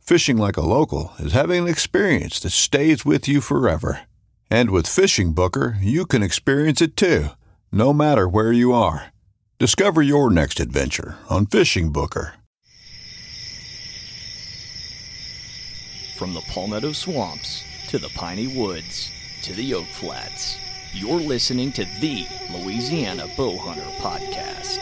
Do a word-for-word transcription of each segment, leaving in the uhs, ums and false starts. Fishing like a local is having an experience that stays with you forever. And with Fishing Booker, you can experience it too, no matter where you are. Discover your next adventure on Fishing Booker. From the palmetto swamps to the piney woods to the oak flats, you're listening to the Louisiana Bowhunter Podcast.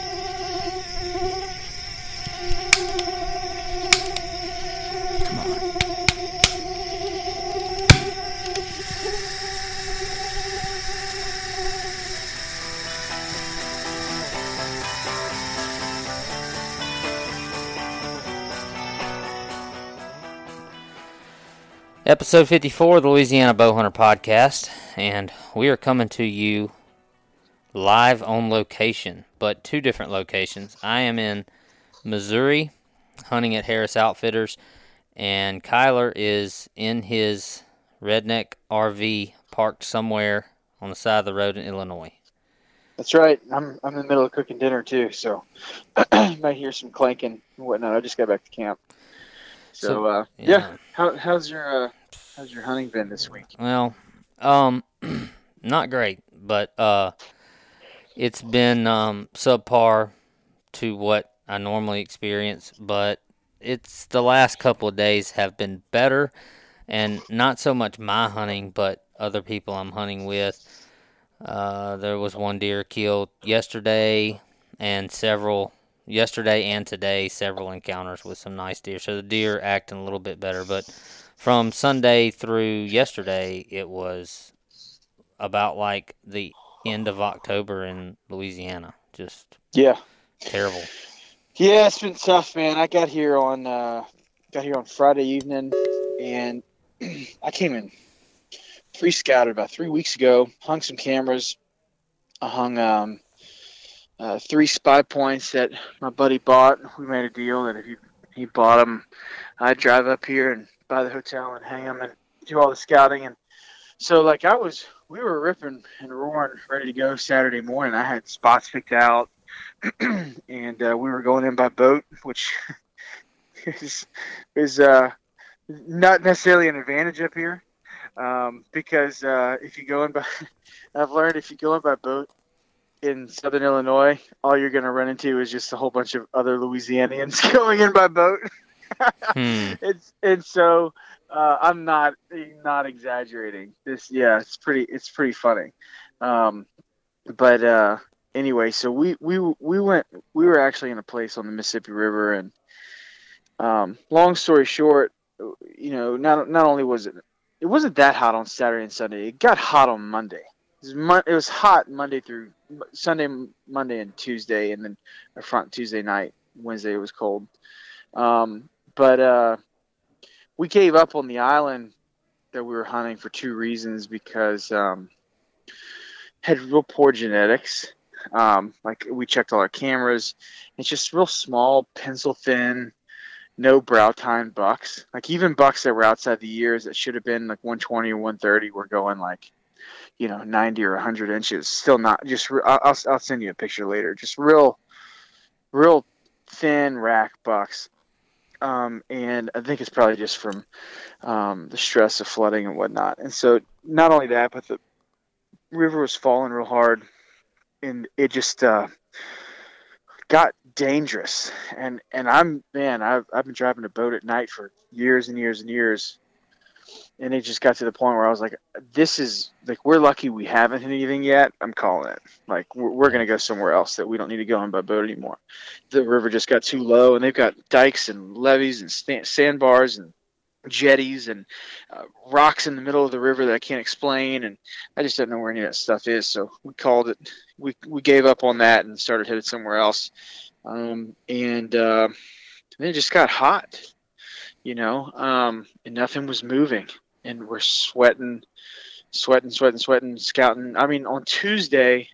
Episode fifty-four of the Louisiana Bowhunter Podcast, and we are coming to you live on location, but two different locations. I am in Missouri, hunting at Harris Outfitters, and Kyler is in his redneck R V parked somewhere on the side of the road in Illinois. That's right. I'm I'm in the middle of cooking dinner, too, so you might hear some clanking and whatnot. I just got back to camp. So, so uh, yeah, yeah. How, how's your uh, how's your hunting been this week? Well, um, not great, but uh, it's been um, subpar to what I normally experience. But it's the last couple of days have been better, and not so much my hunting, but other people I'm hunting with. Uh, there was one deer killed yesterday, and several. Yesterday and today, several encounters with some nice deer. So the deer acting a little bit better. But from Sunday through yesterday, it was about like the end of October in Louisiana. Just yeah, terrible. Yeah, it's been tough, man. I got here on uh, got here on Friday evening, and I came in pre-scouted about three weeks ago. Hung some cameras. I hung. Um, Uh, three spy points that my buddy bought. We made a deal that if he, he bought them, I'd drive up here and buy the hotel and hang them and do all the scouting. And so, like, I was, we were ripping and roaring, ready to go Saturday morning. I had spots picked out, and uh, we were going in by boat, which is is uh, not necessarily an advantage up here, um, because uh, if you go in by, I've learned if you go in by boat in southern Illinois, all you're going to run into is just a whole bunch of other Louisianians going in by boat. hmm. It's and so uh, I'm not not exaggerating. This yeah, it's pretty it's pretty funny. Um, but uh, anyway, so we we we went we were actually in a place on the Mississippi River, and um, long story short, you know, not not only was it it wasn't that hot on Saturday and Sunday, it got hot on Monday. It was hot Monday through Sunday, Monday and Tuesday, and then a front Tuesday night. Wednesday it was cold. Um, but uh, we gave up on the island that we were hunting for two reasons, because um, had real poor genetics. Um, like we checked all our cameras. It's just real small, pencil thin, no brow time bucks. Like even bucks that were outside the years that should have been like one twenty or one thirty were going like you know, ninety or a hundred inches. Still not just. I'll I'll send you a picture later. Just real, real thin rack bucks. Um, and I think it's probably just from um, the stress of flooding and whatnot. And so not only that, but the river was falling real hard, and it just uh, got dangerous. And and I'm man, I've I've been driving a boat at night for years and years and years. And it just got to the point where I was like, this is like, we're lucky we haven't hit anything yet. I'm calling it. Like, we're, we're going to go somewhere else that we don't need to go on by boat anymore. The river just got too low, and they've got dikes and levees and stand, sandbars and jetties and uh, rocks in the middle of the river that I can't explain. And I just don't know where any of that stuff is. So we called it, we, we gave up on that and started headed somewhere else. Um, and, uh, then it just got hot, you know, um, and nothing was moving. And we're sweating, sweating, sweating, sweating, scouting. I mean, on Tuesday,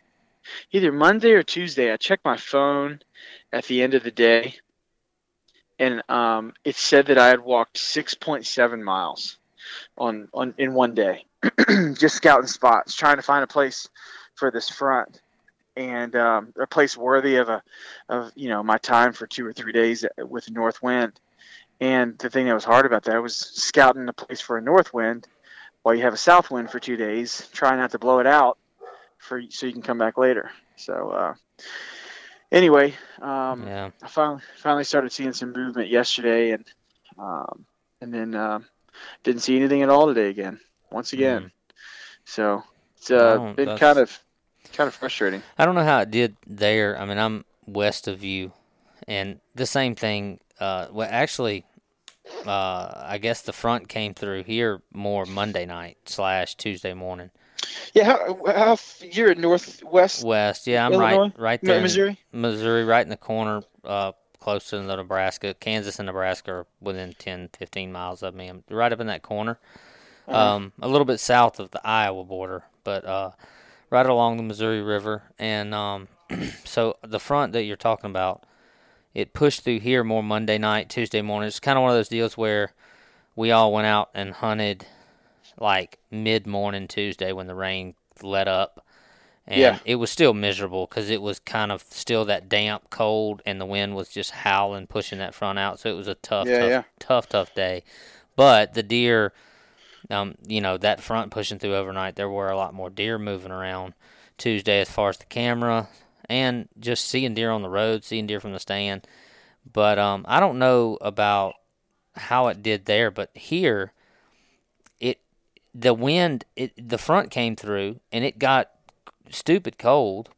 either Monday or Tuesday, I checked my phone at the end of the day, and um, it said that I had walked six point seven miles on, on in one day, just scouting spots, trying to find a place for this front, and um, a place worthy of a of you know my time for two or three days with north wind. And the thing that was hard about that was scouting a place for a north wind while you have a south wind for two days, trying not to blow it out for so you can come back later. So uh, anyway, um, yeah. I finally, finally started seeing some movement yesterday, and um, and then uh, didn't see anything at all today again, once again. Mm. So it's uh, no, been that's... kind of kind of frustrating. I don't know how it did there. I mean, I'm west of you, and the same thing. Uh, well, actually, uh, I guess the front came through here more Monday night slash Tuesday morning. Yeah, how, how you're in northwest? West, yeah, I'm Illinois? right, right there, Missouri, in Missouri, right in the corner, uh, close to the Nebraska. Kansas and Nebraska are within ten, fifteen miles of me. I'm right up in that corner, uh-huh. um, a little bit south of the Iowa border, but uh, right along the Missouri River. And um, so the front that you're talking about. It pushed through here more Monday night, Tuesday morning. It's kind of one of those deals where we all went out and hunted like mid-morning Tuesday when the rain let up. And yeah. It was still miserable because it was kind of still that damp, cold, and the wind was just howling, pushing that front out. So it was a tough, yeah, tough, yeah. tough, tough day. But the deer, um, you know, that front pushing through overnight, there were a lot more deer moving around Tuesday as far as the camera. And just seeing deer on the road, seeing deer from the stand. But um, I don't know about how it did there, but here, it the wind, it, the front came through, and it got stupid cold,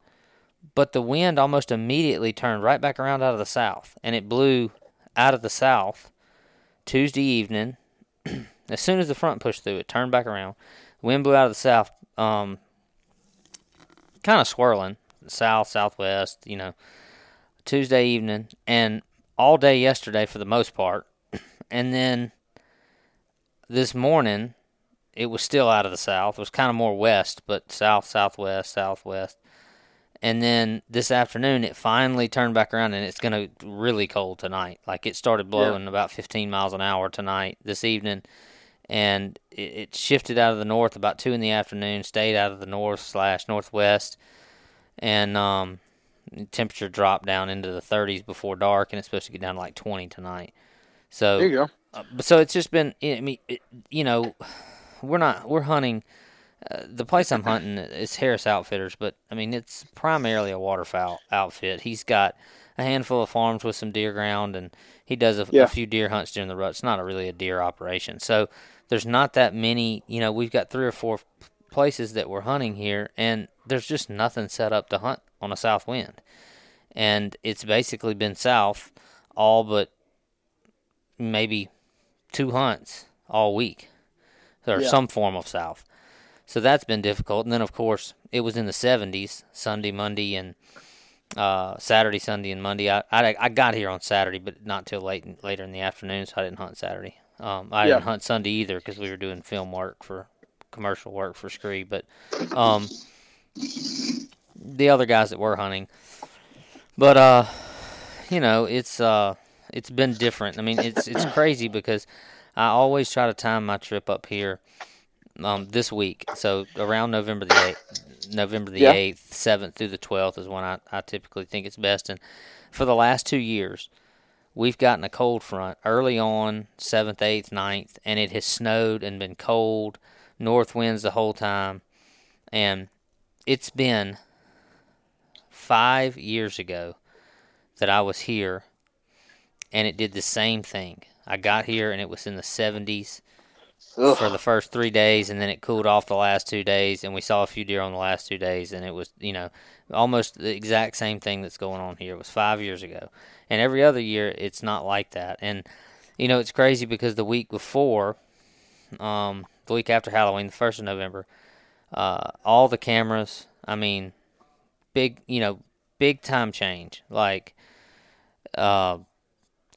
but the wind almost immediately turned right back around out of the south, and it blew out of the south Tuesday evening. As soon as the front pushed through, it turned back around. The wind blew out of the south, um, kind of swirling. South, southwest, you know, Tuesday evening and all day yesterday for the most part. And then this morning, it was still out of the south. It was kind of more west, but south, southwest, southwest. And then this afternoon, it finally turned back around, and it's going to really cold tonight. Like, it started blowing yeah. about fifteen miles an hour tonight, this evening. And it, it shifted out of the north about two in the afternoon, stayed out of the north slash northwest. And um, temperature dropped down into the thirties before dark, and it's supposed to get down to like twenty tonight. So there you go. Uh, so it's just been, I mean, it, you know, we're not we're hunting. Uh, the place I'm hunting is Harris Outfitters, but I mean it's primarily a waterfowl outfit. He's got a handful of farms with some deer ground, and he does a, yeah. a few deer hunts during the rut. It's not a, really a deer operation, so there's not that many. You know, we've got three or four places that we're hunting here, and there's just nothing set up to hunt on a south wind, and it's basically been south all but maybe two hunts all week, or yeah. some form of south. So that's been difficult. And then of course it was in the seventies Sunday, Monday, and uh, Saturday, Sunday, and Monday. I, I I got here on Saturday, but not till late later in the afternoon, so I didn't hunt Saturday. Um, I yeah. didn't hunt Sunday either because we were doing film work for. commercial work for Scree, but um, the other guys that were hunting. But uh, you know, it's uh, it's been different. I mean, it's it's crazy because I always try to time my trip up here um, this week. So around November the eighth, November the yeah. eighth, seventh through the twelfth is when I, I typically think it's best. And for the last two years, we've gotten a cold front early on, seventh, eighth, ninth, and it has snowed and been cold, north winds the whole time. And it's been five years ago that I was here, and it did the same thing. I got here, and it was in the seventies Ugh. for the first three days, and then it cooled off the last two days, and we saw a few deer on the last two days, and it was, you know, almost the exact same thing that's going on here. It was five years ago. And every other year, it's not like that. And, you know, it's crazy because the week before, um, the week after Halloween, the first of November, uh, all the cameras, I mean, big, you know, big time change. Like, uh,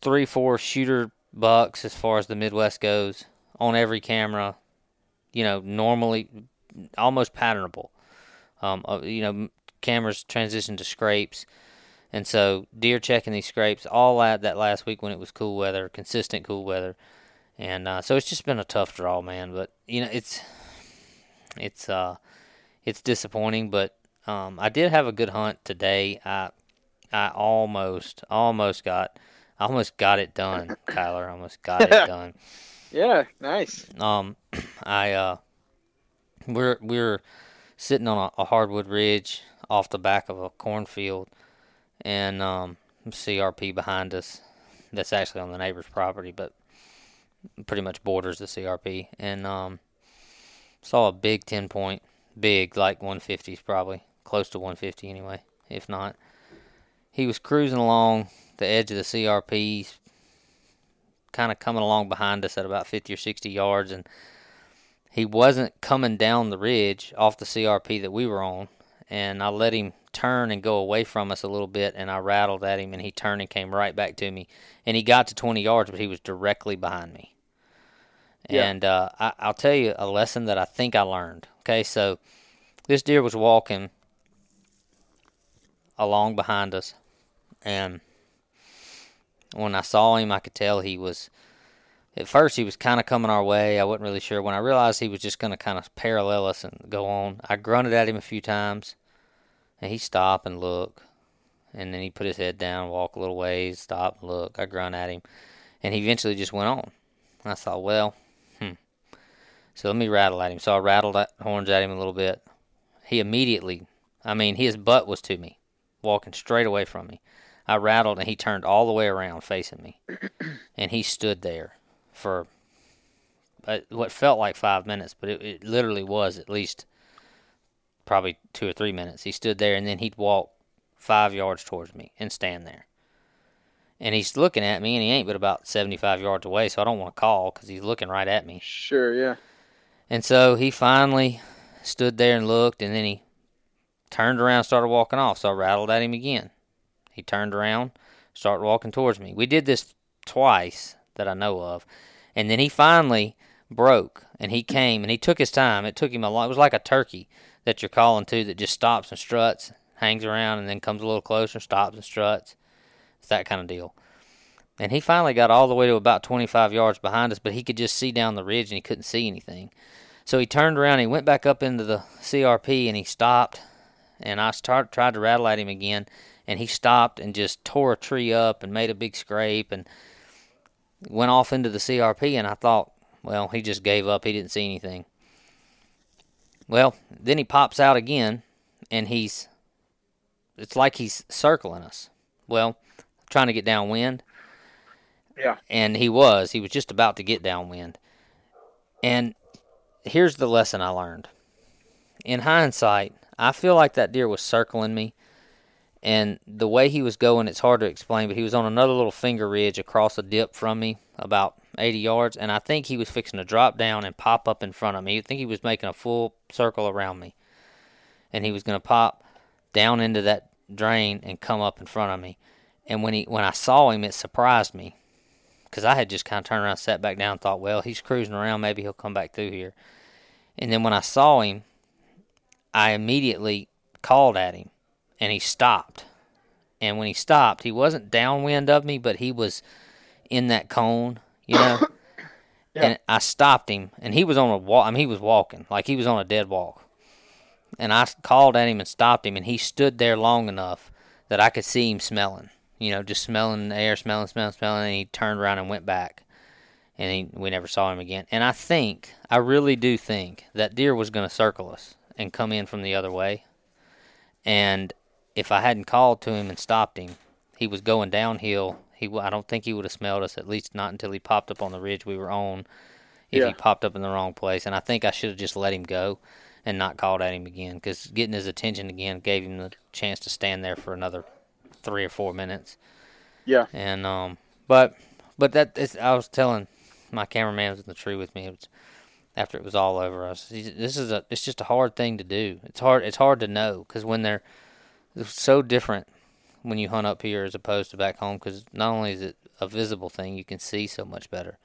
three, four shooter bucks as far as the Midwest goes on every camera, you know, normally almost patternable. Um, you know, cameras transition to scrapes. And so deer checking these scrapes all out that last week when it was cool weather, consistent cool weather. And uh, so it's just been a tough draw, man. But, you know, it's it's uh, it's disappointing. But um, I did have a good hunt today. I I almost, almost got... I almost got it done, Kyler. I almost got it done. Yeah, nice. Um, I uh, we're we're sitting on a, a hardwood ridge off the back of a cornfield, and um, C R P behind us. That's actually on the neighbor's property, but pretty much borders the C R P. And um, saw a big ten point, big like one fifties probably, close to one fifty anyway, if not. He was cruising along the edge of the C R P, kind of coming along behind us at about fifty or sixty yards, and he wasn't coming down the ridge off the C R P that we were on, and I let him turn and go away from us a little bit, and I rattled at him, and he turned and came right back to me, and he got to twenty yards, but he was directly behind me. Yeah. And uh, I, I'll tell you a lesson that I think I learned. Okay, so this deer was walking along behind us, and when I saw him, I could tell he was, at first he was kind of coming our way. I wasn't really sure. When I realized he was just going to kind of parallel us and go on, I grunted at him a few times, and he stopped and looked, and then he put his head down, walked a little ways, stopped and looked. I grunted at him, and he eventually just went on. I thought, well, hmm, so let me rattle at him. So I rattled at, horns at him a little bit. He immediately, I mean, his butt was to me, walking straight away from me. I rattled, and he turned all the way around facing me, and he stood there for what felt like five minutes, but it, it literally was at least probably two or three minutes. He stood there, and then he'd walk five yards towards me and stand there. And he's looking at me, and he ain't but about seventy-five yards away, so I don't want to call because he's looking right at me. Sure, yeah. And so he finally stood there and looked, and then he turned around and started walking off, so I rattled at him again. He turned around, started walking towards me. We did this twice that I know of. And then he finally broke, and he came, and he took his time. It took him a lot. It was like a turkey that you're calling to that just stops and struts, hangs around, and then comes a little closer, stops and struts. It's that kind of deal. And he finally got all the way to about twenty-five yards behind us, but he could just see down the ridge, and he couldn't see anything. So he turned around, he went back up into the C R P, and he stopped, and I start, tried to rattle at him again. And he stopped and just tore a tree up and made a big scrape and went off into the C R P. And I thought, well, he just gave up. He didn't see anything. Well, then he pops out again, and he's, it's like he's circling us. Well, trying to get downwind. Yeah. And he was. He was just about to get downwind. And here's the lesson I learned. In hindsight, I feel like that deer was circling me. And the way he was going, it's hard to explain, but he was on another little finger ridge across a dip from me, about eighty yards, and I think he was fixing to drop down and pop up in front of me. I think he was making a full circle around me, and he was going to pop down into that drain and come up in front of me. And when he, when I saw him, it surprised me, because I had just kind of turned around, sat back down, and thought, well, he's cruising around, maybe he'll come back through here. And then when I saw him, I immediately called at him. And he stopped. And when he stopped, he wasn't downwind of me, but he was in that cone, you know. Yeah. And I stopped him, and he was on a walk. I mean, he was walking like he was on a dead walk. And I called at him and stopped him, and he stood there long enough that I could see him smelling. You know, just smelling the air, smelling, smelling, smelling. And he turned around and went back, and he, we never saw him again. And I think, I really do think that deer was going to circle us and come in from the other way. And if I hadn't called to him and stopped him, he was going downhill. He, I don't think he would have smelled us, at least not until he popped up on the ridge we were on, if yeah. he popped up in the wrong place. And I think I should have just let him go and not called at him again, because getting his attention again gave him the chance to stand there for another three or four minutes. Yeah. And um, but but that is, I was telling my cameraman was in the tree with me. It was, after it was all over, I was, this is a it's just a hard thing to do. It's hard it's hard to know because when they're it's so different when you hunt up here as opposed to back home, because not only is it a visible thing, you can see so much better.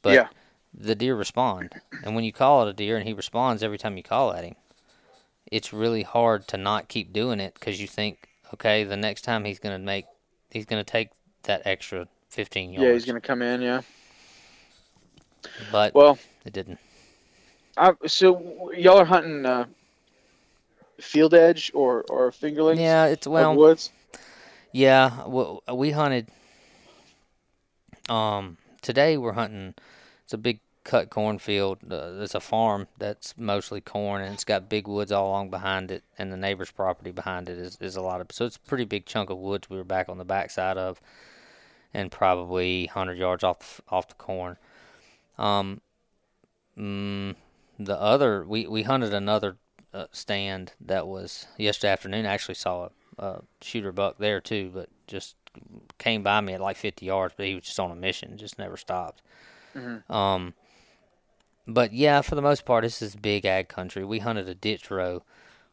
But yeah. the deer respond, and when you call at a deer and he responds every time you call at him, it's really hard to not keep doing it, because you think, okay, the next time he's gonna make, he's gonna take that extra fifteen yards. Yeah, he's gonna come in, yeah. But well, it didn't. I, so y'all are hunting uh, field edge or or fingerlings? Yeah, it's well woods. Yeah, well, we hunted. Um, today we're hunting. It's a big cut cornfield. Uh, it's a farm that's mostly corn, and it's got big woods all along behind it, and the neighbor's property behind it is, is a lot of... So it's a pretty big chunk of woods we were back on the backside of, and probably one hundred yards off the, off the corn. Um, mm, the other... We, we hunted another uh, stand that was... Yesterday afternoon, I actually saw a, a shooter buck there, too, but just came by me at like fifty yards, but he was just on a mission, just never stopped. Mm-hmm. Um, but yeah, for the most part, this is big ag country. We hunted a ditch row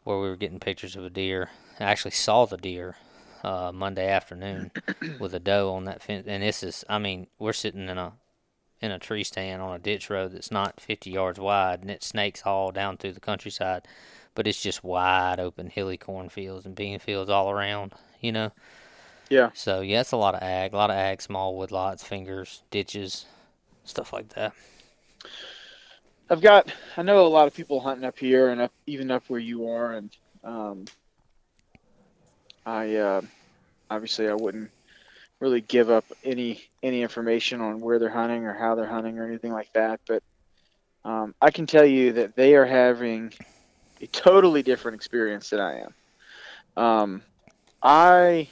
where we were getting pictures of a deer. I actually saw the deer uh, Monday afternoon with a doe on that fence. And this is, I mean, we're sitting in a in a tree stand on a ditch row that's not fifty yards wide, and it snakes all down through the countryside. But it's just wide open, hilly cornfields and bean fields all around, you know. Yeah. So yeah, it's a lot of ag, a lot of ag, small woodlots, fingers, ditches. Stuff like that. I've got, I know a lot of people hunting up here and up, even up where you are. And, um, I, uh, obviously I wouldn't really give up any, any information on where they're hunting or how they're hunting or anything like that. But, um, I can tell you that they are having a totally different experience than I am. Um, I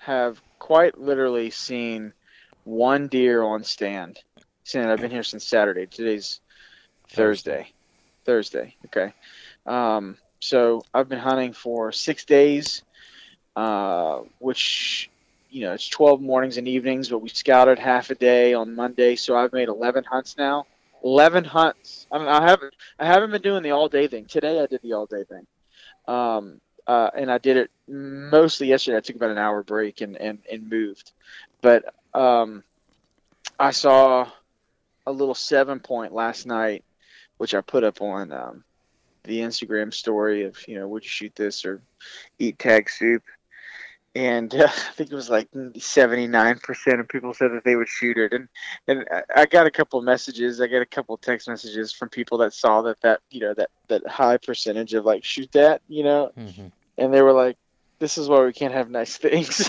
have quite literally seen one deer on stand. I've been here since Saturday. Today's Thursday. Thursday. Okay. Um, so I've been hunting for six days, uh, which, you know, it's twelve mornings and evenings, but we scouted half a day on Monday. So I've made eleven hunts now. eleven hunts. I mean, I haven't, I haven't been doing the all day thing. Today I did the all day thing. Um, uh, and I did it mostly yesterday. I took about an hour break and, and, and moved, but, um, I saw a little seven point last night, which I put up on um, the Instagram story of, you know, would you shoot this or eat tag soup? And uh, I think it was like seventy-nine percent of people said that they would shoot it. And and I got a couple of messages. I got a couple of text messages from people that saw that, that you know, that, that high percentage of like, shoot that, you know, mm-hmm. and they were like, this is why we can't have nice things.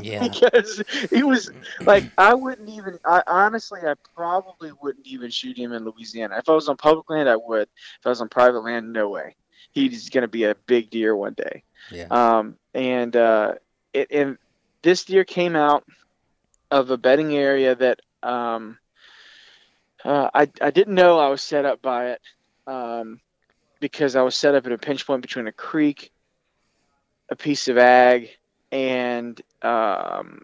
Yeah. Because it was like, I wouldn't even, I honestly, I probably wouldn't even shoot him in Louisiana. If I was on public land, I would. If I was on private land, no way. He's going to be a big deer one day. Yeah. Um, and, uh, it, and this deer came out of a bedding area that, um, uh, I, I didn't know I was set up by it. Um, because I was set up at a pinch point between a creek, a piece of ag, and um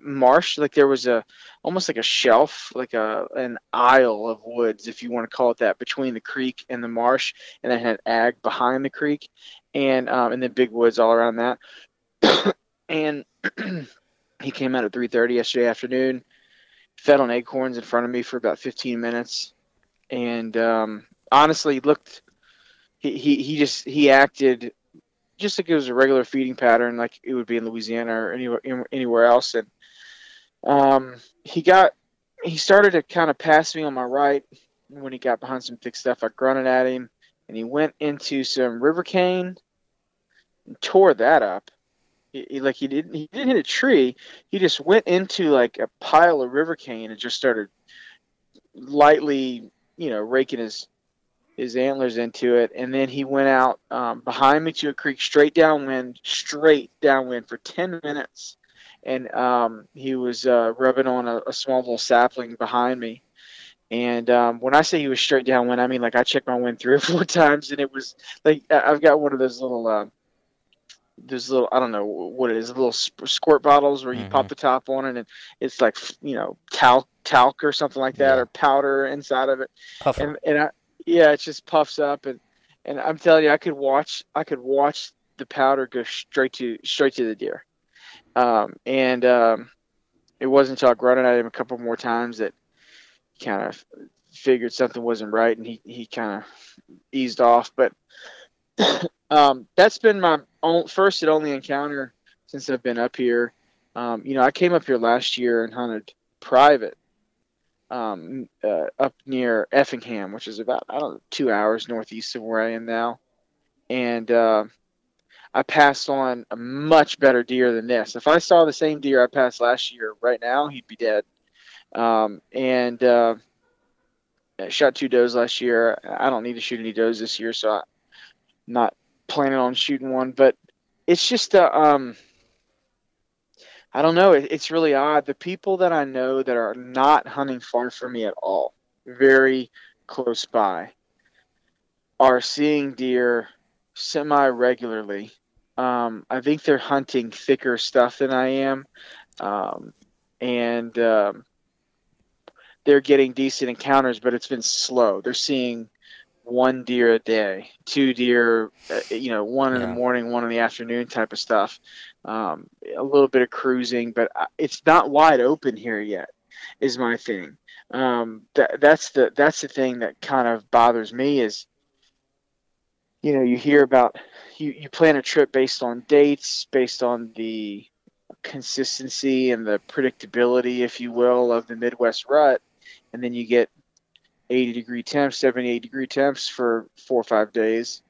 marsh. Like there was a almost like a shelf, like a an aisle of woods, if you want to call it that, between the creek and the marsh, and then had ag behind the creek, and um and then big woods all around that. And he came out at three thirty yesterday afternoon, fed on acorns in front of me for about fifteen minutes, and um honestly looked, he he, he just he acted just like it was a regular feeding pattern, like it would be in Louisiana or anywhere anywhere else. And um, he got he started to kind of pass me on my right when he got behind some thick stuff. I grunted at him, and he went into some river cane and tore that up. He, he, like he didn't he didn't hit a tree. He just went into like a pile of river cane and just started lightly, you know, raking his his antlers into it. And then he went out um, behind me to a creek, straight downwind, straight downwind for ten minutes. And um, he was uh, rubbing on a, a small little sapling behind me. And um, when I say he was straight downwind, I mean, like, I checked my wind three or four times, and it was like, I've got one of those little, uh, those little, I don't know what it is, little squirt bottles where you mm-hmm. pop the top on it, and it's like, you know, talc, talc or something like that, yeah. or powder inside of it. Puffer. And, and I, yeah, it just puffs up. And, and I'm telling you, I could watch, I could watch the powder go straight to, straight to the deer. Um, and, um, it wasn't until I grunted at him a couple more times that he kind of figured something wasn't right. And he, he kind of eased off, but, um, that's been my own first and only encounter since I've been up here. Um, you know, I came up here last year and hunted private, um, uh, up near Effingham, which is about, I don't know, two hours northeast of where I am now. And, uh, I passed on a much better deer than this. If I saw the same deer I passed last year right now, he'd be dead. Um, and uh, I shot two does last year. I don't need to shoot any does this year, so I'm not planning on shooting one. But it's just, uh, um, I don't know. It, it's really odd. The people that I know that are not hunting far from me at all, very close by, are seeing deer semi-regularly. Um, I think they're hunting thicker stuff than I am. Um, and um, they're getting decent encounters, but it's been slow. They're seeing one deer a day, two deer, uh, you know, one yeah. in the morning, one in the afternoon type of stuff. Um, a little bit of cruising, but it's not wide open here yet is my thing. Um, that, that's the, that's the thing that kind of bothers me is, you know, you hear about, you, you plan a trip based on dates, based on the consistency and the predictability, if you will, of the Midwest rut. And then you get eighty degree temps, seventy-eight degree temps for four or five days.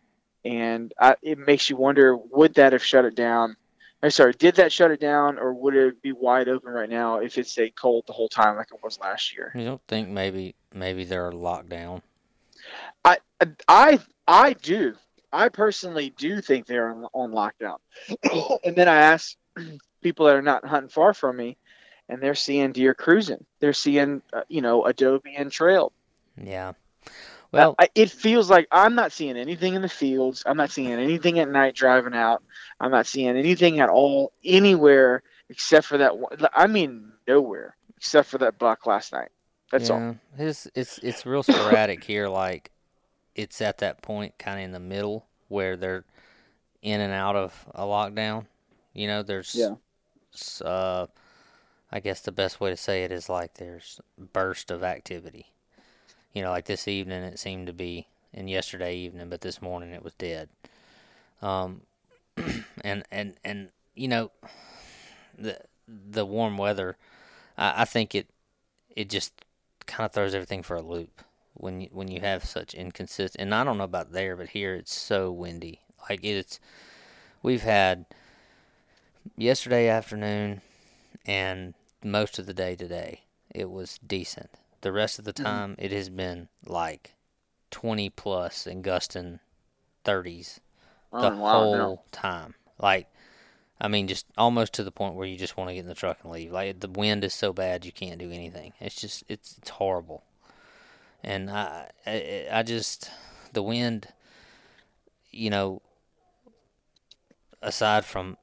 And I, it makes you wonder, would that have shut it down? I'm sorry, did that shut it down, or would it be wide open right now if it stayed cold the whole time like it was last year? You don't think maybe, maybe they're locked down? I, I, I do. I personally do think they're on, on lockdown. And then I ask people that are not hunting far from me, and they're seeing deer cruising. They're seeing, uh, you know, adobe and trail. Yeah. Well, I, it feels like I'm not seeing anything in the fields. I'm not seeing anything at night driving out. I'm not seeing anything at all anywhere except for that one. I mean, nowhere except for that buck last night. That's yeah. all. It's, it's, it's real sporadic here. Like, it's at that point kind of in the middle where they're in and out of a lockdown. You know, there's, yeah. uh, I guess the best way to say it is like there's burst of activity. You know, like this evening it seemed to be, and yesterday evening, but this morning it was dead. Um, and, and, and, you know, the, the warm weather, I, I think it, it just kind of throws everything for a loop. When you, when you have such inconsistent, and I don't know about there, but here it's so windy. Like it's, we've had yesterday afternoon and most of the day today, it was decent. The rest of the time, mm-hmm. it has been like twenty plus and gusting thirties oh, the wow, whole man. time. Like, I mean, just almost to the point where you just want to get in the truck and leave. Like the wind is so bad you can't do anything. It's just, it's, it's horrible. And I, I, I just, the wind, you know, aside from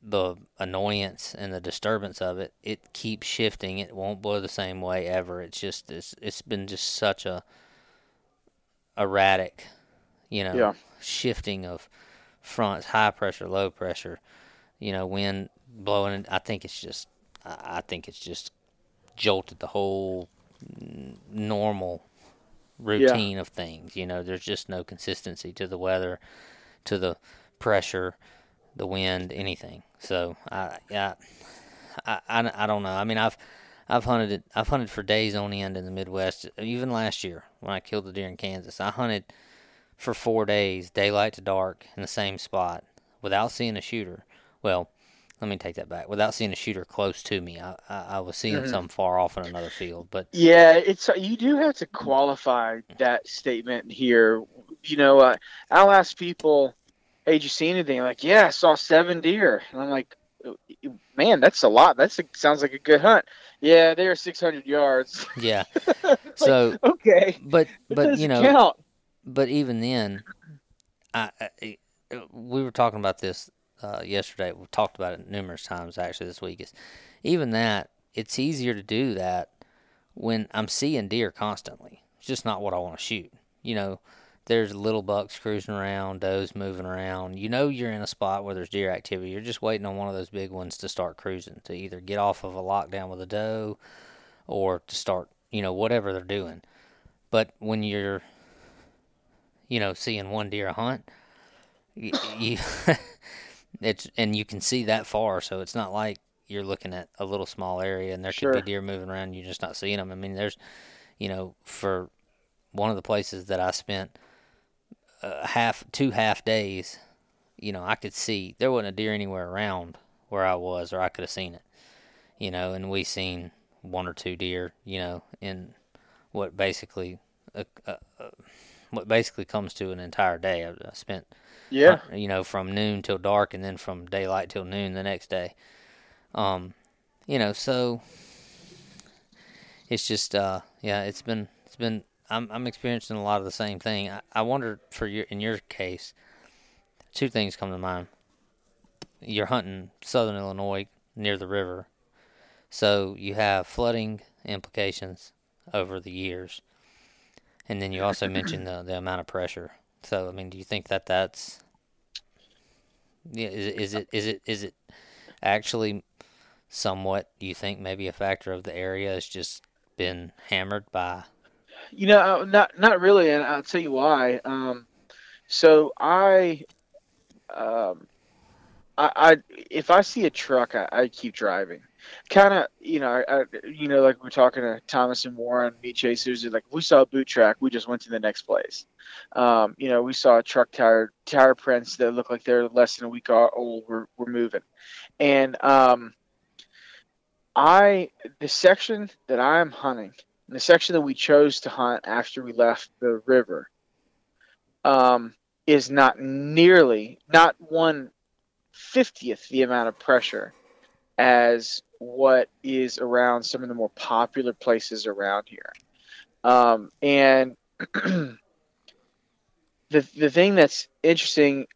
the annoyance and the disturbance of it, it keeps shifting. It won't blow the same way ever. It's just, it's, it's been just such a erratic, you know, yeah. shifting of fronts, high pressure, low pressure, you know, wind blowing. I think it's just, I think it's just jolted the whole normal routine yeah. of things. You know, there's just no consistency to the weather, to the pressure, the wind, anything. So I, I, I, I don't know. I mean, I've, I've hunted it. I've hunted for days on end in the Midwest. Even last year when I killed the deer in Kansas, I hunted for four days, daylight to dark, in the same spot without seeing a shooter. Well, let me take that back. Without seeing a shooter close to me, I, I, I was seeing mm-hmm. some far off in another field. But yeah, it's you do have to qualify that statement here. You know, uh, I'll ask people, "Hey, did you see anything?" Like, "Yeah, I saw seven deer," and I'm like, "Man, that's a lot. That sounds like a good hunt." Yeah, they are six hundred yards. Yeah. Like, so okay, but but you know, count. But even then, I, I we were talking about this. Uh, yesterday, we talked about it numerous times actually this week, is even that it's easier to do that when I'm seeing deer constantly. It's just not what I want to shoot. You know, there's little bucks cruising around, does moving around. You know you're in a spot where there's deer activity. You're just waiting on one of those big ones to start cruising, to either get off of a lockdown with a doe or to start, you know, whatever they're doing. But when you're, you know, seeing one deer a hunt, you... you It's and you can see that far, so it's not like you're looking at a little small area and there sure. could be deer moving around. And you're just not seeing them. I mean, there's, you know, for one of the places that I spent uh, half two half days, you know, I could see there wasn't a deer anywhere around where I was, or I could have seen it, you know. And we seen one or two deer, you know, in what basically a, a, a, what basically comes to an entire day. I, I spent. Yeah, you know, from noon till dark, and then from daylight till noon the next day. Um, you know, so it's just, uh, yeah, it's been, it's been. I'm, I'm experiencing a lot of the same thing. I, I wonder for your, in your case, two things come to mind. You're hunting southern Illinois near the river, so you have flooding implications over the years, and then you also mentioned the the amount of pressure. So, I mean, do you think that that's, yeah, is, is it, is it, is it actually somewhat, you think maybe a factor of the area has just been hammered by? You know, not, not really. And I'll tell you why. Um, so I, um, I, I if I see a truck, I, I keep driving. Kind of, you know, I, you know, like we're talking to Thomas and Warren, meat chasers. Like, if we saw a boot track, we just went to the next place. Um, you know, we saw a truck tire tire prints that look like they're less than a week old. We're we're moving, and um, I the section that I'm hunting, the section that we chose to hunt after we left the river, um, is not nearly not one fiftieth the amount of pressure as what is around some of the more popular places around here. Um, and the the thing that's interesting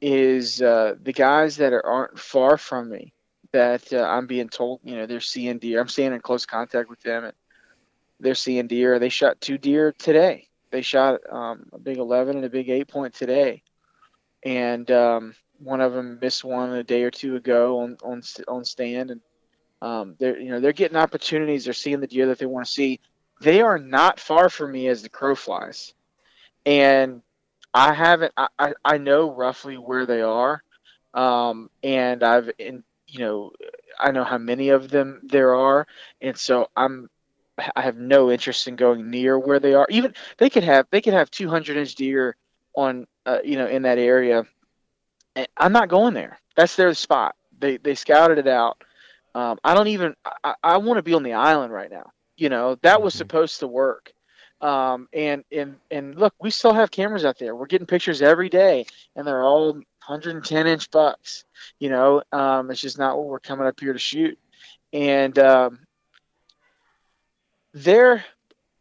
is uh, the guys that are, aren't far from me that uh, I'm being told, you know, they're seeing deer. I'm staying in close contact with them, and they're seeing deer. They shot two deer today. They shot um, a big eleven and a big eight-point today. And um, one of them missed one a day or two ago on on, on stand, and um, they're you know they're getting opportunities. They're seeing the deer that they want to see. They are not far from me as the crow flies, and I haven't. I, I, I know roughly where they are, um, and I've and you know I know how many of them there are, and so I'm I have no interest in going near where they are. Even they could have they could have two hundred inch deer on uh, you know in that area. I'm not going there. That's their spot. They they scouted it out. Um, I don't even. I, I want to be on the island right now. You know that was supposed to work. Um, and and and look, we still have cameras out there. We're getting pictures every day, and they're all one hundred ten inch bucks. You know, um, it's just not what we're coming up here to shoot. And um, they're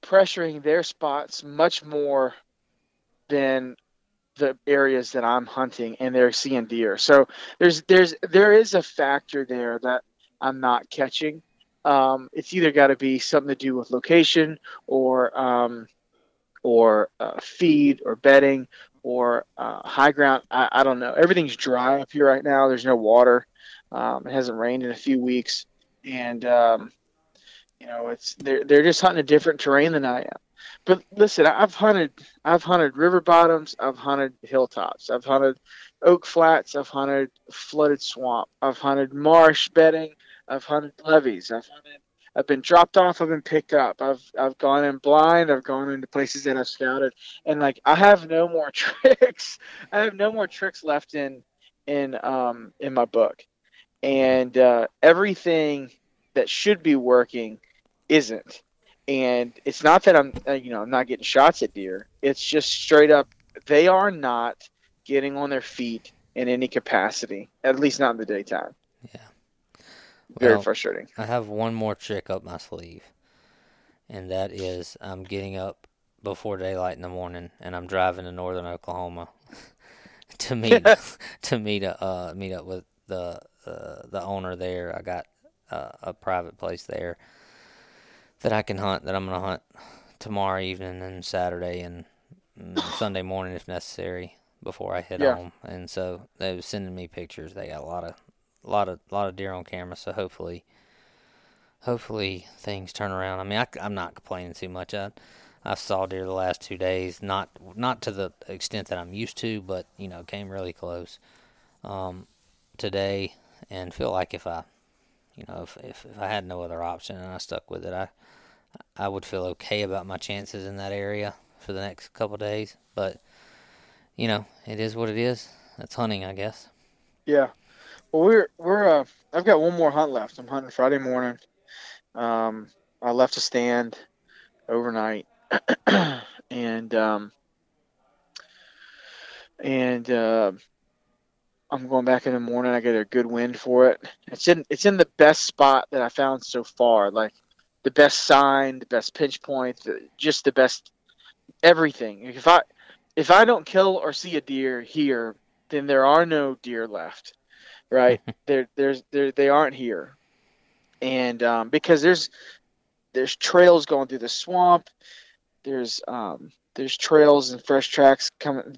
pressuring their spots much more than the areas that I'm hunting, and they're seeing deer. So there's, there's, there is a factor there that I'm not catching. Um, it's either got to be something to do with location or, um, or, uh, feed or bedding or, uh, high ground. I, I don't know. Everything's dry up here right now. There's no water. Um, it hasn't rained in a few weeks, and, um, you know, it's, they're, they're just hunting a different terrain than I am. But listen, I've hunted, I've hunted river bottoms, I've hunted hilltops, I've hunted oak flats, I've hunted flooded swamp, I've hunted marsh bedding, I've hunted levees, I've hunted I've been dropped off. I've been picked up. I've I've gone in blind. I've gone into places that I've scouted, and like I have no more tricks. I have no more tricks left in in um in my book, and uh, everything that should be working isn't. And it's not that I'm you know I'm not getting shots at deer. It's just straight up they are not getting on their feet in any capacity, at least not in the daytime. Yeah. Very well, frustrating. I have one more trick up my sleeve, and that is I'm getting up before daylight in the morning, and I'm driving to northern Oklahoma to meet to meet a, uh, meet up with the uh, the owner there. I got uh, a private place there that I can hunt, that I'm going to hunt tomorrow evening and Saturday and Sunday morning if necessary before I head yeah. home. And so they were sending me pictures. They got a lot of A lot of lot of deer on camera, so hopefully, hopefully things turn around. I mean, I, I'm not complaining too much. I I saw deer the last two days, not not to the extent that I'm used to, but you know, came really close um, today, and feel like if I, you know, if, if if I had no other option and I stuck with it, I I would feel okay about my chances in that area for the next couple of days. But you know, it is what it is. That's hunting, I guess. Yeah. Well, we're we're uh, I've got one more hunt left. I'm hunting Friday morning. Um, I left a stand overnight, and um, and uh, I'm going back in the morning. I get a good wind for it. It's in it's in the best spot that I found so far. Like the best sign, the best pinch point, the, just the best everything. If I if I don't kill or see a deer here, then there are no deer left. Right. They're, there's, they're, they aren't here. And um, because there's there's trails going through the swamp. There's um, there's trails and fresh tracks coming.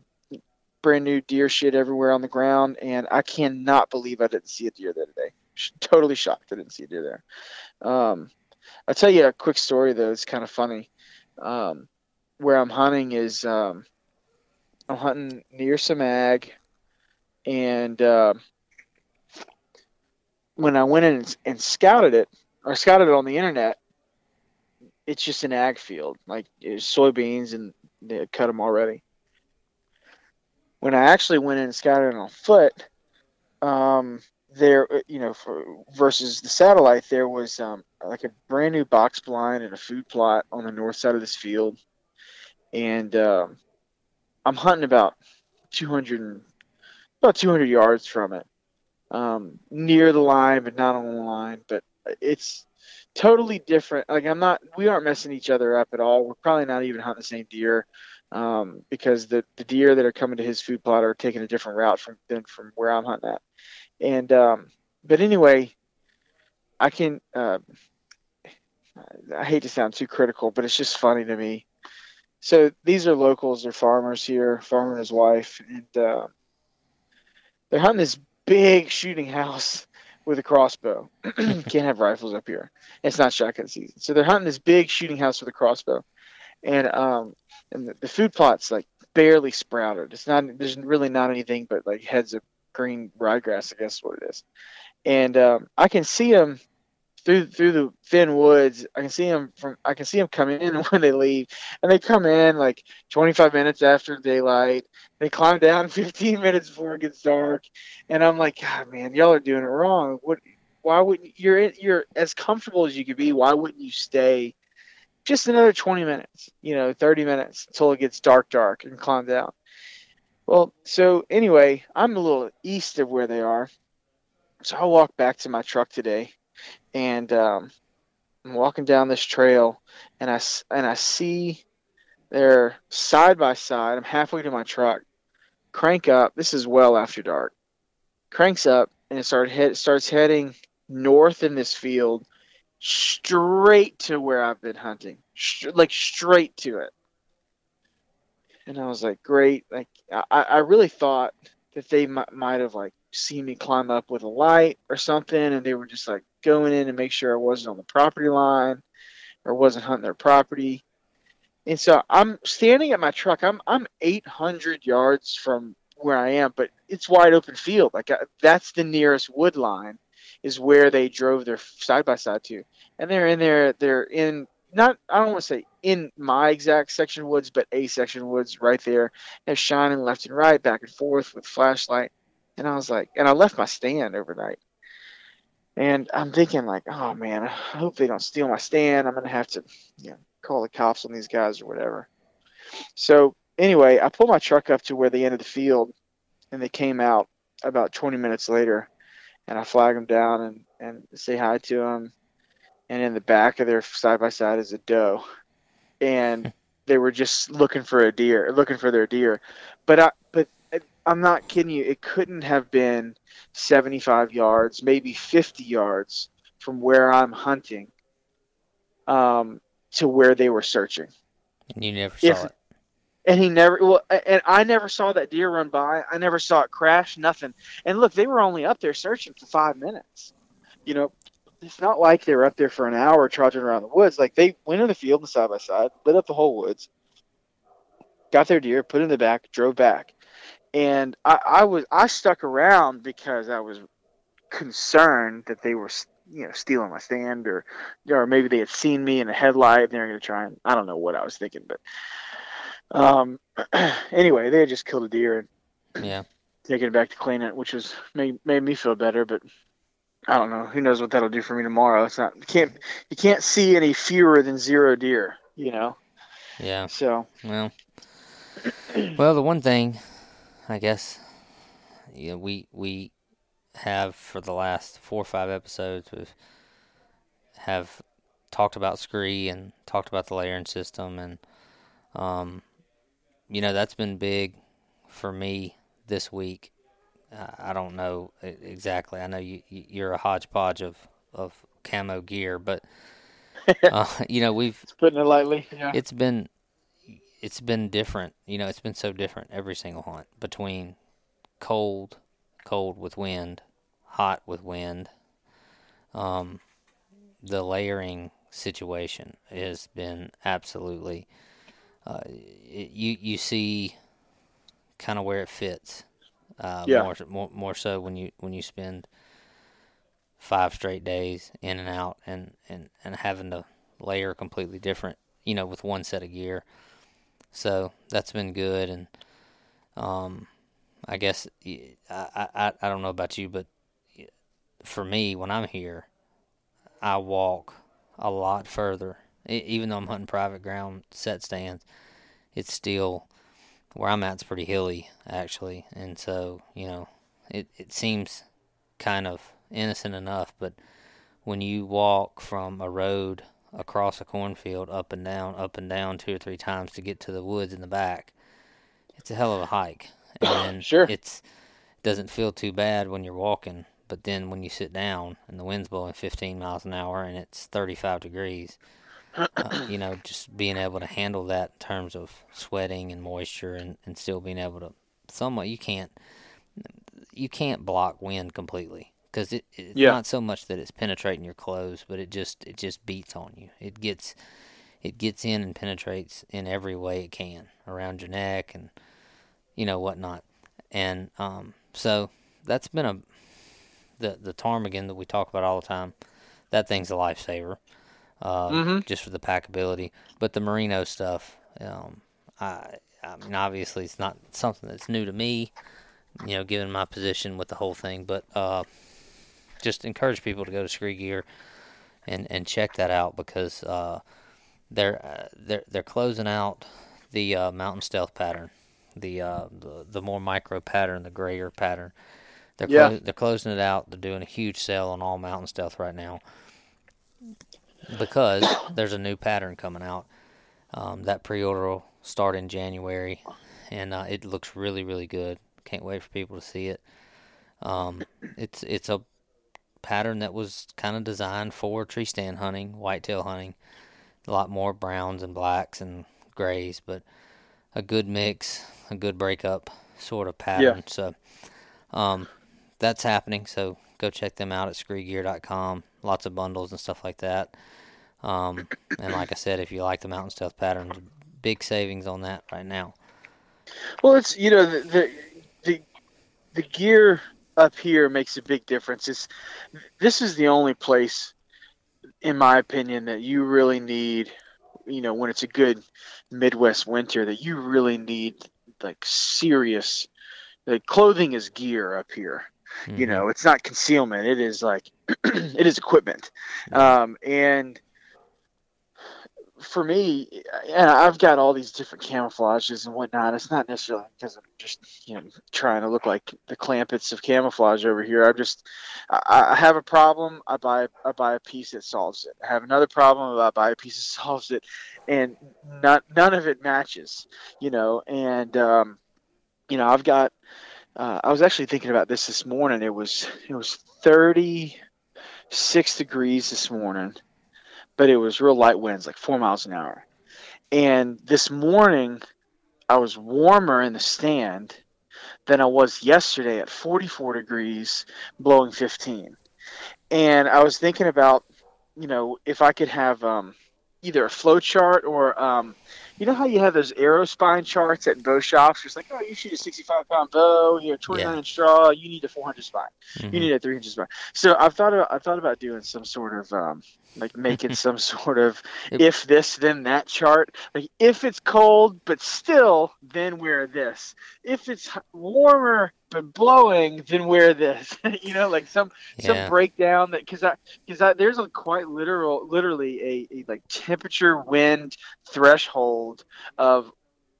Brand new deer shit everywhere on the ground. And I cannot believe I didn't see a deer there today. Totally shocked I didn't see a deer there. Um, I'll tell you a quick story, though. It's kind of funny. Um, where I'm hunting is um, I'm hunting near some ag. And... Uh, when I went in and, and scouted it, or scouted it on the internet, it's just an ag field. Like, it's soybeans, and they had cut them already. When I actually went in and scouted it on foot, um, there, you know, for, versus the satellite, there was um, like a brand new box blind and a food plot on the north side of this field. And um, I'm hunting about two hundred, about two hundred yards from it. Um, near the line, but not on the line. But it's totally different. Like I'm not, we aren't messing each other up at all. We're probably not even hunting the same deer, um, because the, the deer that are coming to his food plot are taking a different route from than from where I'm hunting at. And um, but anyway, I can. Uh, I hate to sound too critical, but it's just funny to me. So these are locals. They're farmers here, farmer and his wife, and uh, they're hunting this big shooting house with a crossbow. Can't have rifles up here. It's not shotgun season. So they're hunting this big shooting house with a crossbow. And um and the, the food plot's like barely sprouted. It's not there's really not anything but like heads of green ryegrass, I guess is what it is. And um I can see them through through the thin woods. I can see them from I can see them come in when they leave. And they come in like twenty-five minutes after daylight. They climb down fifteen minutes before it gets dark, and I'm like, God, man, y'all are doing it wrong. What? Why wouldn't you're you're as comfortable as you could be? Why wouldn't you stay just another twenty minutes, you know, thirty minutes until it gets dark, dark, and climb down? Well, so anyway, I'm a little east of where they are, so I walk back to my truck today, and um, I'm walking down this trail, and I and I see they're side by side. I'm halfway to my truck. Crank up. This is well after dark. Cranks up and it started head, starts heading north in this field, straight to where I've been hunting, St- like straight to it. And I was like, great. Like I, I really thought that they m- might have like seen me climb up with a light or something, and they were just like going in and make sure I wasn't on the property line or wasn't hunting their property. And so I'm standing at my truck. I'm I'm eight hundred yards from where I am, but it's wide open field. Like I, that's the nearest wood line, is where they drove their side by side to, and they're in there. They're in not I don't want to say in my exact section of woods, but a section of woods right there. They're shining left and right, back and forth with flashlight. And I was like, and I left my stand overnight. And I'm thinking like, oh man, I hope they don't steal my stand. I'm gonna have to, you know, call the cops on these guys or whatever. So anyway, I pulled my truck up to where they ended the field, and they came out about twenty minutes later, and I flag them down and, and say hi to them. And in the back of their side by side is a doe, and they were just looking for a deer, looking for their deer. But I, but I'm not kidding you. It couldn't have been seventy-five yards, maybe fifty yards from where I'm hunting, um, to where they were searching. And you never saw if, it. And he never, well, and I never saw that deer run by. I never saw it crash, nothing. And look, they were only up there searching for five minutes. You know, it's not like they were up there for an hour trudging around the woods. Like, they went in the field and side by side, lit up the whole woods, got their deer, put it in the back, drove back. And I, I was, I stuck around because I was concerned that they were, you know, stealing my stand, or, or maybe they had seen me in a headlight and they were going to try and, I don't know what I was thinking, but um, anyway, they had just killed a deer and yeah, taken it back to clean it, which was made, made me feel better, but I don't know. Who knows what that'll do for me tomorrow? It's not, you can't, you can't see any fewer than zero deer, you know? Yeah. So, well, well, the one thing, I guess, you know, we we have for the last four or five episodes we've have talked about Scree and talked about the layering system, and um, you know, that's been big for me this week. I, I don't know exactly. I know you you're a hodgepodge of, of camo gear, but uh, you know, we've it's putting it lightly. Yeah, it's been. It's been different, you know, it's been so different every single hunt between cold, cold with wind, hot with wind. Um, the layering situation has been absolutely, uh, it, you, you see kind of where it fits, uh, yeah. more, more, more so when you, when you spend five straight days in and out and, and, and having to layer completely different, you know, with one set of gear. So that's been good, and um, I guess I, I I don't know about you, but for me, when I'm here, I walk a lot further. It, even though I'm hunting private ground set stands, it's still where I'm at's pretty hilly actually, and so you know it it seems kind of innocent enough, but when you walk from a road across a cornfield, up and down, up and down two or three times to get to the woods in the back, it's a hell of a hike. And sure, it's doesn't feel too bad when you're walking, but then when you sit down and the wind's blowing fifteen miles an hour and it's thirty-five degrees, uh, you know, just being able to handle that in terms of sweating and moisture, and, and still being able to somewhat, you can't you can't block wind completely. Because it, it's yeah. not so much that it's penetrating your clothes, but it just it just beats on you. It gets it gets in and penetrates in every way it can around your neck and you know whatnot. And um, so that's been a the the ptarmigan that we talk about all the time. That thing's a lifesaver, uh, mm-hmm. just for the packability. But the merino stuff, um, I, I mean, obviously it's not something that's new to me, you know, given my position with the whole thing, but. Uh, Just encourage people to go to ScreeGear and, and check that out, because uh, they're uh, they're they're closing out the uh, mountain stealth pattern, the, uh, the the more micro pattern, the grayer pattern. They're clo- yeah. they're closing it out. They're doing a huge sale on all mountain stealth right now because there's a new pattern coming out. Um, that pre-order will start in January, and uh, it looks really really good. Can't wait for people to see it. Um, it's it's a pattern that was kind of designed for tree stand hunting, whitetail hunting, a lot more browns and blacks and grays, but a good mix, a good breakup sort of pattern. Yeah. So um, that's happening. So go check them out at ScreeGear dot com. Lots of bundles and stuff like that. Um, and like I said, if you like the mountain stealth patterns, big savings on that right now. Well, it's, you know, the the the, the gear up here makes a big difference. It's, this is the only place, in my opinion, that you really need, you know, when it's a good Midwest winter, that you really need like serious, like clothing is gear up here. Mm-hmm. You know, it's not concealment. It is like, it is equipment. Um, and for me, and I've got all these different camouflages and whatnot. It's not necessarily because I'm just, you know, trying to look like the Clampets of camouflage over here. I just, I, I have a problem. I buy, I buy a piece that solves it. I have another problem. I buy a piece that solves it, and not none of it matches. You know, and um, you know, I've got. Uh, I was actually thinking about this this morning. It was it was thirty-six degrees this morning, but it was real light winds, like four miles an hour. And this morning, I was warmer in the stand than I was yesterday at forty-four degrees, blowing fifteen. And I was thinking about, you know, if I could have um, either a flow chart or, um, you know how you have those arrow spine charts at bow shops? It's like, oh, you shoot a sixty-five pound bow, you're a twenty-nine inch draw, you need a four hundred spine, mm-hmm. you need a three hundred spine. So I've thought about, I've thought about doing some sort of, um, like making some sort of if this then that chart. Like if it's cold but still, then wear this. If it's warmer but blowing, then wear this. You know, like some yeah. some breakdown that because I because I, there's a quite literal literally a, a like temperature wind threshold of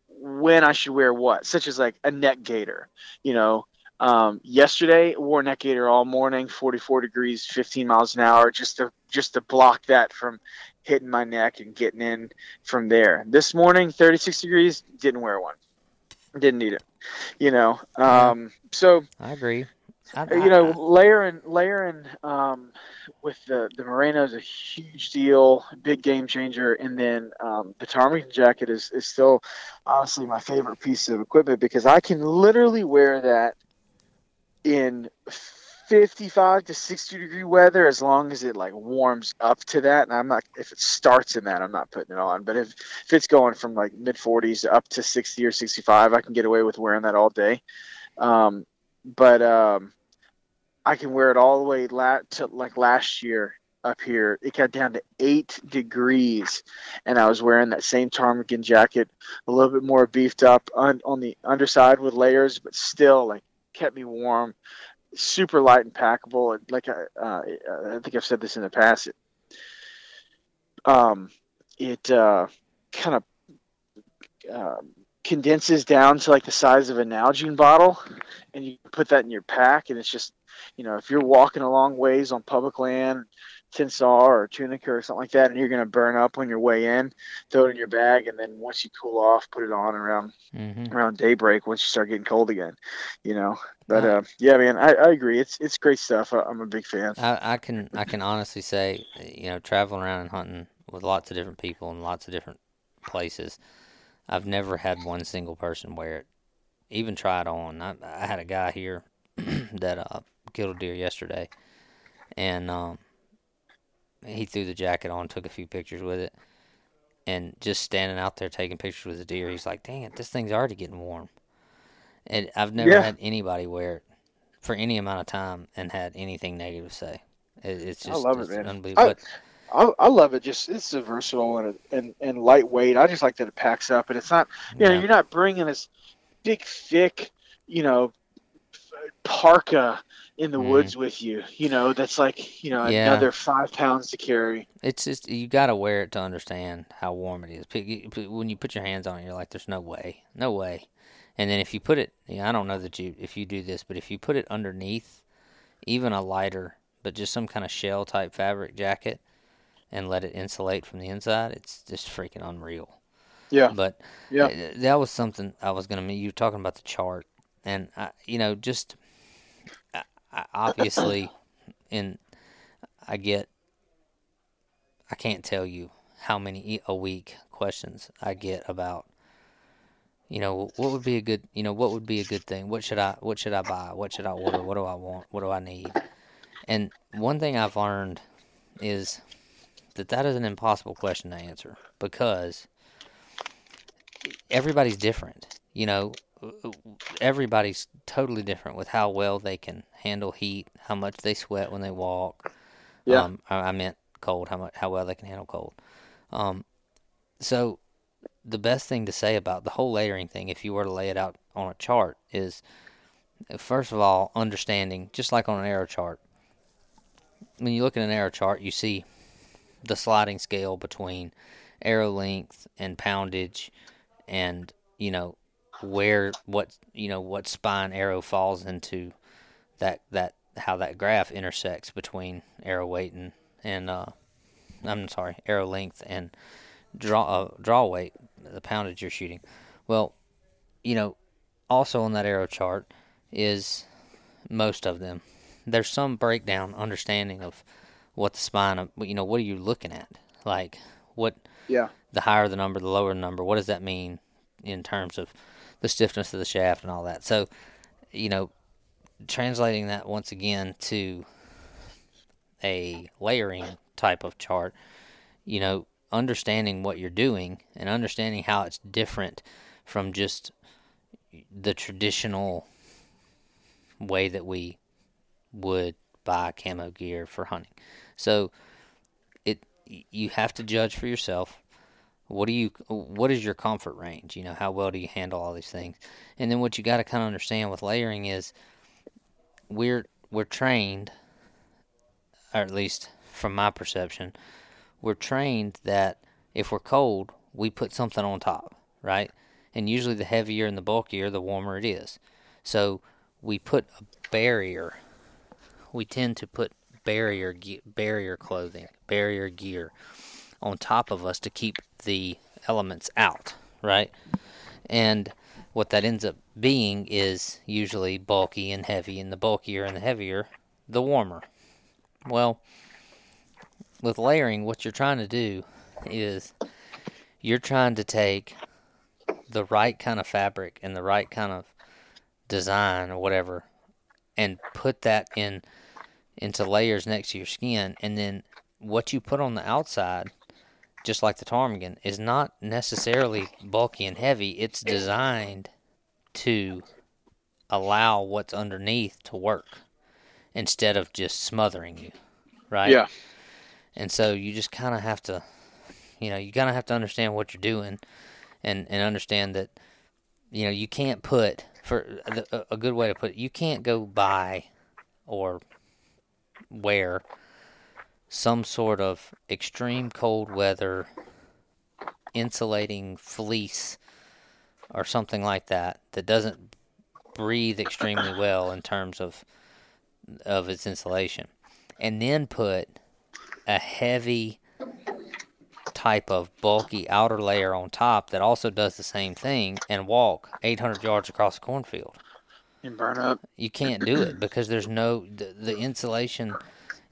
when I should wear what, such as like a neck gaiter, you know. Um, yesterday, wore neck gaiter all morning, forty-four degrees, fifteen miles an hour, just to just to block that from hitting my neck and getting in from there. This morning, thirty-six degrees, didn't wear one, didn't need it, you know. Um, so I agree. I, I, you know, layering layering um, with the the Merino is a huge deal, big game changer, and then um, the Ptarmigan jacket is is still honestly my favorite piece of equipment because I can literally wear that in fifty-five to sixty degree weather, as long as it like warms up to that. And I'm not, if it starts in that, I'm not putting it on, but if, if it's going from like mid forties up to sixty or sixty-five, I can get away with wearing that all day. Um, but, um, I can wear it all the way la- to like last year up here, it got down to eight degrees and I was wearing that same Ptarmigan jacket, a little bit more beefed up on, on the underside with layers, but still like, kept me warm, super light and packable. And like I, uh, I think I've said this in the past. It, um, it uh, kind of uh, condenses down to like the size of an Nalgene bottle, and you put that in your pack. And it's just, you know, if you're walking a long ways on public land, Tinsar or Tunica or something like that, and you're going to burn up on your way in, throw it in your bag, and then once you cool off, put it on around mm-hmm. around daybreak once you start getting cold again, you know. But uh, uh, yeah, man, I, I agree. It's it's great stuff. I, I'm a big fan. I, I can I can honestly say, you know, traveling around and hunting with lots of different people in lots of different places, I've never had one single person wear it, even try it on. I, I had a guy here that uh, killed a deer yesterday, and um. he threw the jacket on, took a few pictures with it, and just standing out there taking pictures with the deer, he's like, dang it, this thing's already getting warm. And I've never yeah. had anybody wear it for any amount of time and had anything negative to say. It, it's just I love it's it, man. Unbelievable. I, I, I love it. Just it's so versatile and, and and lightweight. I just like that it packs up, and it's not, you yeah. know, you're not bringing this big, thick, you know, parka in the mm. woods with you, you know, that's like, you know, yeah. another five pounds to carry. It's just, you got to wear it to understand how warm it is. When you put your hands on it, you're like, there's no way, no way. And then if you put it, you know, I don't know that you, if you do this, but if you put it underneath even a lighter, but just some kind of shell type fabric jacket and let it insulate from the inside, it's just freaking unreal. Yeah. But yeah, that was something I was going to, you were talking about the chart and I, you know, just, I obviously, and I get, I can't tell you how many a week questions I get about, you know, what would be a good, you know, what would be a good thing? What should I, what should I buy? What should I order? What do I want? What do I need? And one thing I've learned is that that is an impossible question to answer because everybody's different. You know, everybody's totally different with how well they can handle heat, how much they sweat when they walk. Yeah. Um, I, I meant cold, how much, how well they can handle cold. Um, so the best thing to say about the whole layering thing, if you were to lay it out on a chart, is first of all, understanding, just like on an arrow chart, when you look at an arrow chart, you see the sliding scale between arrow length and poundage and, you know, where what you know what spine arrow falls into, that that how that graph intersects between arrow weight and and uh I'm sorry arrow length and draw uh, draw weight, the poundage you're shooting. Well, you know, also on that arrow chart is most of them. There's some breakdown, understanding of what the spine of, you know, what are you looking at? Like what? Yeah. The higher the number, the lower the number. What does that mean in terms of the stiffness of the shaft and all that? So, you know, translating that once again to a layering type of chart, you know, understanding what you're doing and understanding how it's different from just the traditional way that we would buy camo gear for hunting. So it, you have to judge for yourself. What do you, what is your comfort range? You know, how well do you handle all these things? And then what you got to kind of understand with layering is we're, we're trained, or at least from my perception, we're trained that if we're cold, we put something on top, right? And usually the heavier and the bulkier, the warmer it is. So we put a barrier. We tend to put barrier, barrier clothing, barrier gear on top of us to keep the elements out, right? And what that ends up being is usually bulky and heavy, and the bulkier and the heavier, the warmer. Well, with layering, what you're trying to do is you're trying to take the right kind of fabric and the right kind of design or whatever and put that in into layers next to your skin, and then what you put on the outside, just like the ptarmigan, is not necessarily bulky and heavy. It's designed to allow what's underneath to work instead of just smothering you, right? Yeah. And so you just kind of have to, you know, you kind of have to understand what you're doing and, and understand that, you know, you can't put, for a, a good way to put it, you can't go buy or wear some sort of extreme cold weather insulating fleece or something like that that doesn't breathe extremely well in terms of of its insulation, and then put a heavy type of bulky outer layer on top that also does the same thing and walk eight hundred yards across a cornfield and burn up. You can't do it because there's no the, the insulation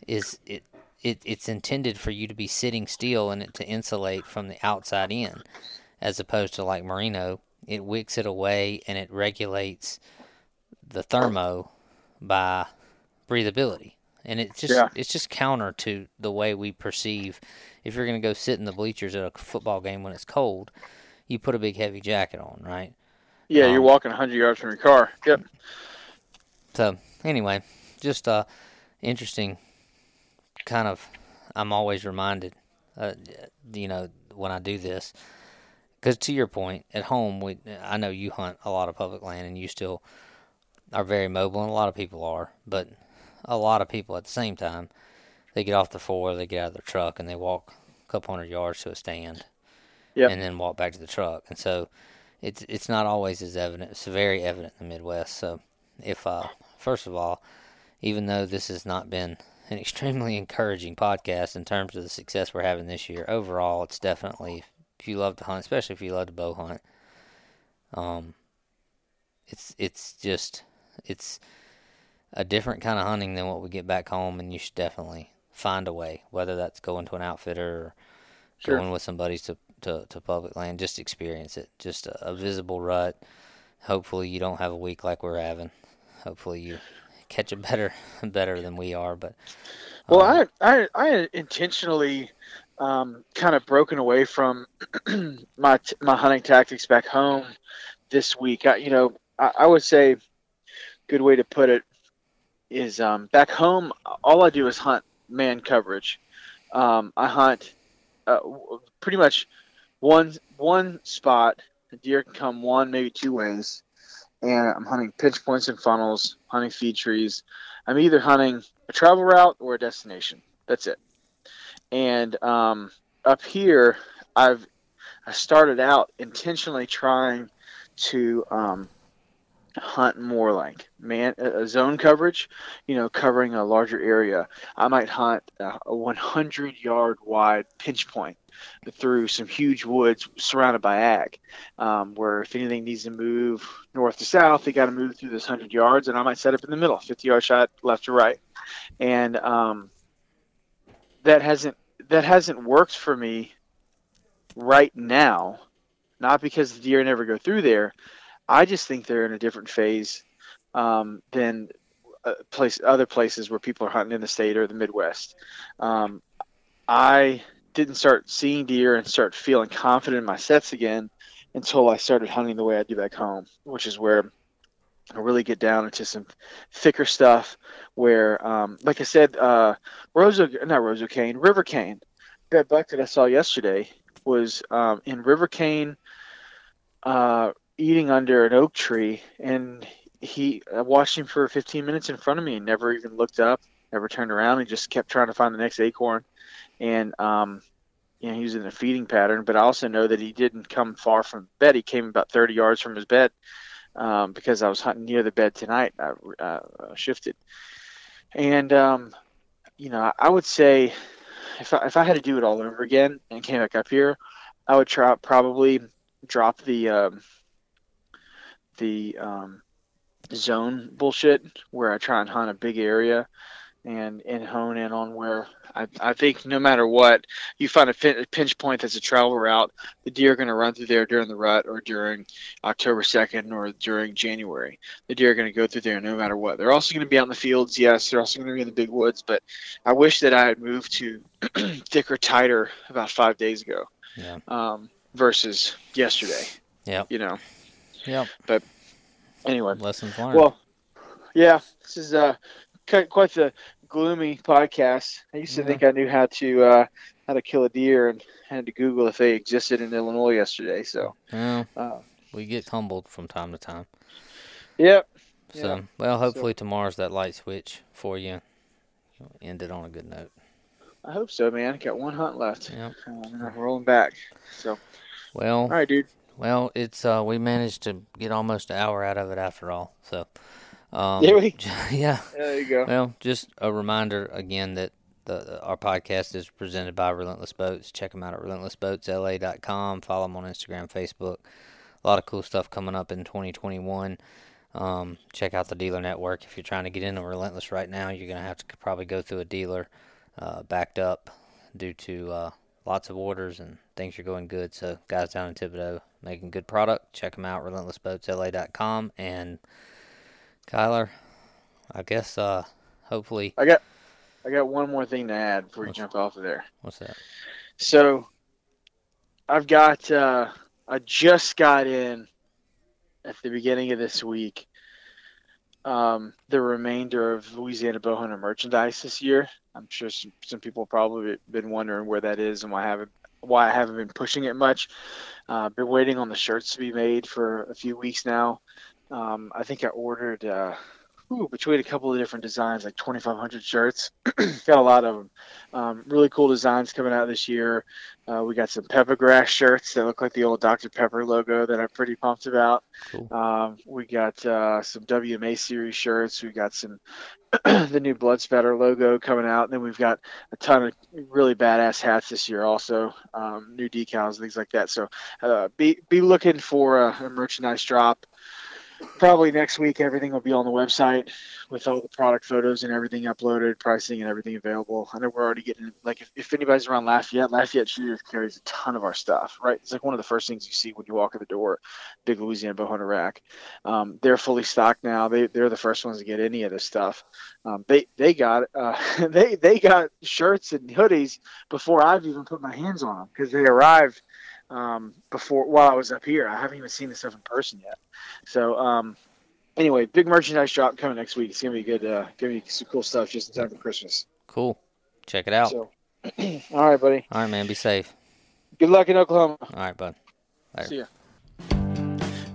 is it It, it's intended for you to be sitting still and it to insulate from the outside in, as opposed to like merino. It wicks it away and it regulates the thermo by breathability. And it's just yeah. it's just counter to the way we perceive. If you're going to go sit in the bleachers at a football game when it's cold, you put a big heavy jacket on, right? Yeah, um, you're walking one hundred yards from your car. Yep. So anyway, just uh, interesting. Kind of, I'm always reminded, uh, you know, when I do this, because to your point, at home, we I know you hunt a lot of public land and you still are very mobile, and a lot of people are, but a lot of people at the same time, they get off the four, they get out of their truck, and they walk a couple hundred yards to a stand, yep. and then walk back to the truck, and so it's it's not always as evident. It's very evident in the Midwest. So if uh, first of all, even though this has not been an extremely encouraging podcast in terms of the success we're having this year. Overall, it's definitely, if you love to hunt, especially if you love to bow hunt, um, it's it's just, it's a different kind of hunting than what we get back home, and you should definitely find a way, whether that's going to an outfitter or sure. going with some buddies to, to, to public land, just experience it. Just a, a visible rut. Hopefully you don't have a week like we're having. Hopefully you catch it better better than we are, but um, well I, I I intentionally um kind of broken away from my my hunting tactics back home this week. I, you know, I, I would say a good way to put it is um, back home, all I do is hunt man coverage. Um, I hunt uh, pretty much one one spot. The deer can come one, maybe two ways. And I'm hunting pinch points and funnels, hunting feed trees. I'm either hunting a travel route or a destination. That's it. And um, up here, I've I started out intentionally trying to um, hunt more like man uh, zone coverage, you know, covering a larger area. I might hunt a one hundred yard wide pinch point through some huge woods surrounded by ag, um, where if anything needs to move north to south, they got to move through this one hundred yards, and I might set up in the middle, fifty yard shot left to right. And um, that hasn't that hasn't worked for me right now, not because the deer never go through there. I just think they're in a different phase um, than uh, place other places where people are hunting in the state or the Midwest. Um, I didn't start seeing deer and start feeling confident in my sets again until I started hunting the way I do back home, which is where I really get down into some thicker stuff where, um, like I said, uh, Rosa, not Rosa Cane, River Cane. That buck that I saw yesterday was um, in River Cane uh, eating under an oak tree, and he I watched him for fifteen minutes in front of me and never even looked up, never turned around. He just kept trying to find the next acorn. And, um, you know, he was in a feeding pattern, but I also know that he didn't come far from bed. He came about thirty yards from his bed, um, because I was hunting near the bed tonight. I, uh, shifted. And, um, you know, I would say if I, if I had to do it all over again and came back up here, I would try probably drop the, um, the, um, zone bullshit where I try and hunt a big area and, and hone in on where, I, I think no matter what, you find a, fin- a pinch point that's a travel route, the deer are going to run through there during the rut or during October second or during January. The deer are going to go through there no matter what. They're also going to be out in the fields, yes. They're also going to be in the big woods, but I wish that I had moved to thicker, tighter about five days ago yeah. um, versus yesterday. Yeah. You know? Yeah. But anyway. Lessons learned. Well, yeah, this is uh, quite the gloomy podcast. I used to mm-hmm. think I knew how to uh how to kill a deer and had to Google if they existed in Illinois yesterday. So yeah, uh, we get humbled from time to time. Yep. Yeah, so yeah. well, hopefully so, tomorrow's that light switch for you. You'll end it on a good note. I hope so, man. I got one hunt left. Yep. Um, I'm rolling back. So well. All right, dude. Well, it's uh we managed to get almost an hour out of it after all. So. Um, really? Yeah. There you go. Well, just a reminder again that the, our podcast is presented by Relentless Boats. Check them out at relentless boats l a dot com. Follow them on Instagram, Facebook. A lot of cool stuff coming up in twenty twenty-one. Um, check out the dealer network. If you're trying to get into Relentless right now, you're going to have to probably go through a dealer uh, backed up due to uh, lots of orders and things are going good. So guys down in Thibodeau making good product. Check them out, relentless boats l a dot com. And Kyler, I guess uh, hopefully I got I got one more thing to add before we jump off of there. What's that? So I've got uh, I just got in at the beginning of this week um, the remainder of Louisiana Bowhunter merchandise this year. I'm sure some, some people have probably been wondering where that is and why I haven't why I haven't been pushing it much. Uh, been waiting on the shirts to be made for a few weeks now. Um, I think I ordered uh, ooh, between a couple of different designs, like twenty-five hundred shirts. Got a lot of them. Um, really cool designs coming out this year. Uh, we got some Peppergrass shirts that look like the old Doctor Pepper logo that I'm pretty pumped about. Cool. Um, we got uh, some W M A series shirts. We got some the new Blood Spatter logo coming out. And then we've got a ton of really badass hats this year also, um, new decals, things like that. So uh, be, be looking for a, a merchandise drop. Probably next week, everything will be on the website with all the product photos and everything uploaded, pricing and everything available. I know we're already getting, like, if, if anybody's around Lafayette, Lafayette Shooters carries a ton of our stuff, right? It's like one of the first things you see when you walk in the door, big Louisiana Bowhunter rack. Um, they're fully stocked now. They, they're the first ones to get any of this stuff. Um, they, they got uh, they, they got shirts and hoodies before I've even put my hands on them because they arrived um, before while I was up here. I haven't even seen this stuff in person yet. So um, anyway, big merchandise drop coming next week. It's gonna be good. Uh, gonna be some cool stuff just in time for Christmas. Cool. Check it out. So, all right, buddy. All right, man. Be safe. Good luck in Oklahoma. All right, bud. Later. See ya.